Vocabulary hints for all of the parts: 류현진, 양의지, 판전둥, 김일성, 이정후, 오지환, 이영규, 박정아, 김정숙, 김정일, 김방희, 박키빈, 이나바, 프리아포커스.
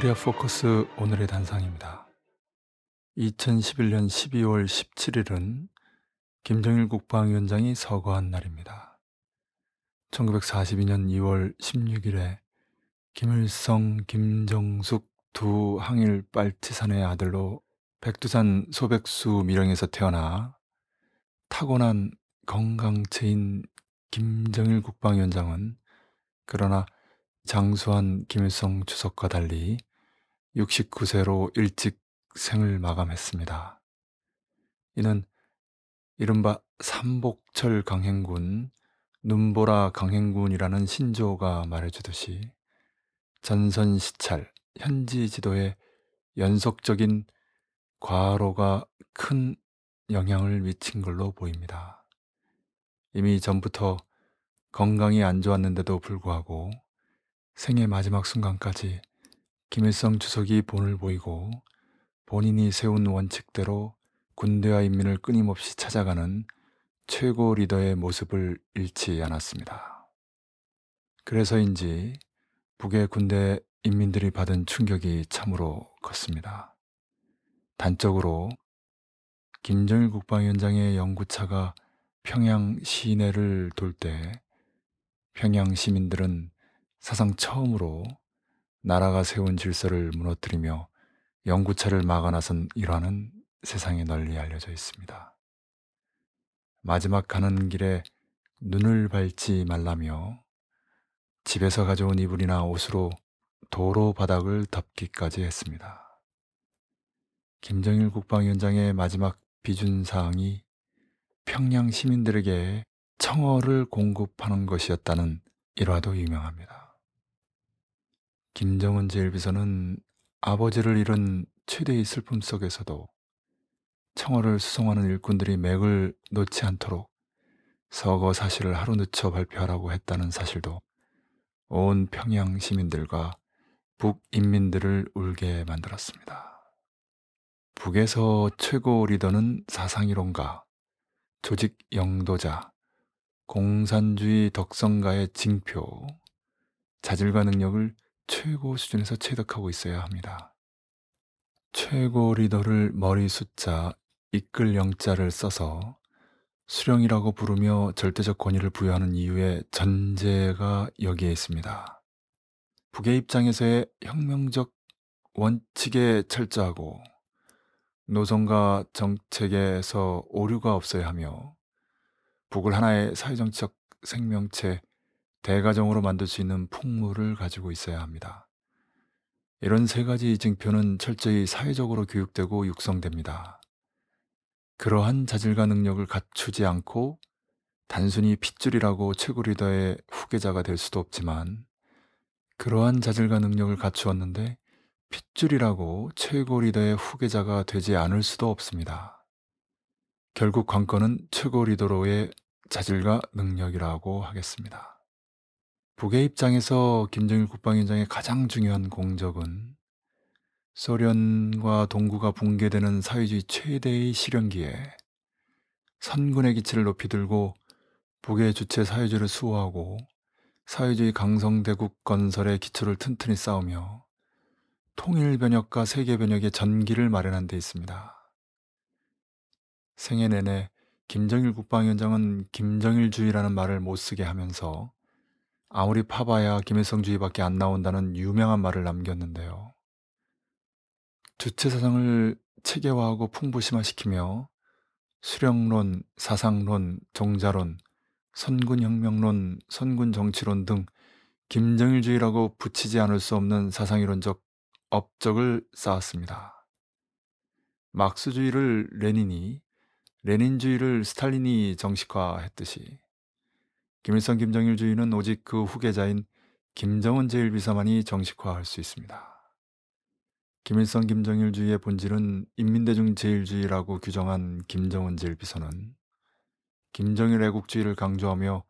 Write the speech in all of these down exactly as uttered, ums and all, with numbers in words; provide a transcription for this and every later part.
프리아포커스 오늘의 단상입니다. 이천십일년 십이월 십칠일은 김정일 국방위원장이 서거한 날입니다. 천구백사십이년 이월 십육일에 김일성, 김정숙 두 항일 빨치산의 아들로 백두산 소백수 밀양에서 태어나 타고난 건강체인 김정일 국방위원장은 그러나 장수한 김일성 주석과 달리 육십구세로 일찍 생을 마감했습니다. 이는 이른바 삼복철 강행군, 눈보라 강행군이라는 신조어가 말해주듯이 전선시찰, 현지 지도에 연속적인 과로가 큰 영향을 미친 걸로 보입니다. 이미 전부터 건강이 안 좋았는데도 불구하고 생의 마지막 순간까지 김일성 주석이 본을 보이고 본인이 세운 원칙대로 군대와 인민을 끊임없이 찾아가는 최고 리더의 모습을 잃지 않았습니다. 그래서인지 북의 군대 인민들이 받은 충격이 참으로 컸습니다. 단적으로 김정일 국방위원장의 연구차가 평양 시내를 돌 때 평양 시민들은 사상 처음으로 나라가 세운 질서를 무너뜨리며 연구차를 막아나선 일화는 세상에 널리 알려져 있습니다. 마지막 가는 길에 눈을 밟지 말라며 집에서 가져온 이불이나 옷으로 도로 바닥을 덮기까지 했습니다. 김정일 국방위원장의 마지막 비준사항이 평양 시민들에게 청어를 공급하는 것이었다는 일화도 유명합니다. 김정은 제일비서는 아버지를 잃은 최대의 슬픔 속에서도 청어를 수송하는 일꾼들이 맥을 놓지 않도록 서거 사실을 하루 늦춰 발표하라고 했다는 사실도 온 평양 시민들과 북인민들을 울게 만들었습니다. 북에서 최고 리더는 사상이론가, 조직 영도자, 공산주의 덕성가의 징표, 자질과 능력을 최고 수준에서 체득하고 있어야 합니다. 최고 리더를 머리 숫자, 이끌 영자를 써서 수령이라고 부르며 절대적 권위를 부여하는 이유의 전제가 여기에 있습니다. 북의 입장에서의 혁명적 원칙에 철저하고 노선과 정책에서 오류가 없어야 하며 북을 하나의 사회정치적 생명체, 대가정으로 만들 수 있는 풍모를 가지고 있어야 합니다. 이런 세 가지 징표는 철저히 사회적으로 교육되고 육성됩니다. 그러한 자질과 능력을 갖추지 않고 단순히 핏줄이라고 최고 리더의 후계자가 될 수도 없지만 그러한 자질과 능력을 갖추었는데 핏줄이라고 최고 리더의 후계자가 되지 않을 수도 없습니다. 결국 관건은 최고 리더로의 자질과 능력이라고 하겠습니다. 북의 입장에서 김정일 국방위원장의 가장 중요한 공적은 소련과 동구가 붕괴되는 사회주의 최대의 실현기에 선군의 기치를 높이 들고 북의 주체 사회주의를 수호하고 사회주의 강성대국 건설의 기초를 튼튼히 쌓으며 통일변혁과 세계변혁의 전기를 마련한 데 있습니다. 생애 내내 김정일 국방위원장은 김정일주의라는 말을 못쓰게 하면서 아무리 파봐야 김일성주의밖에 안 나온다는 유명한 말을 남겼는데요. 주체사상을 체계화하고 풍부심화시키며 수령론, 사상론, 종자론, 선군혁명론, 선군정치론 등 김정일주의라고 붙이지 않을 수 없는 사상이론적 업적을 쌓았습니다. 막스주의를 레닌이, 레닌주의를 스탈린이 정식화했듯이 김일성 김정일주의는 오직 그 후계자인 김정은 제일비서만이 정식화할 수 있습니다. 김일성 김정일주의의 본질은 인민대중 제일주의라고 규정한 김정은 제일비서는 김정일 애국주의를 강조하며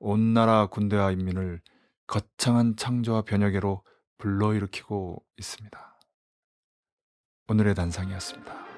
온 나라 군대와 인민을 거창한 창조와 변혁으로 불러일으키고 있습니다. 오늘의 단상이었습니다.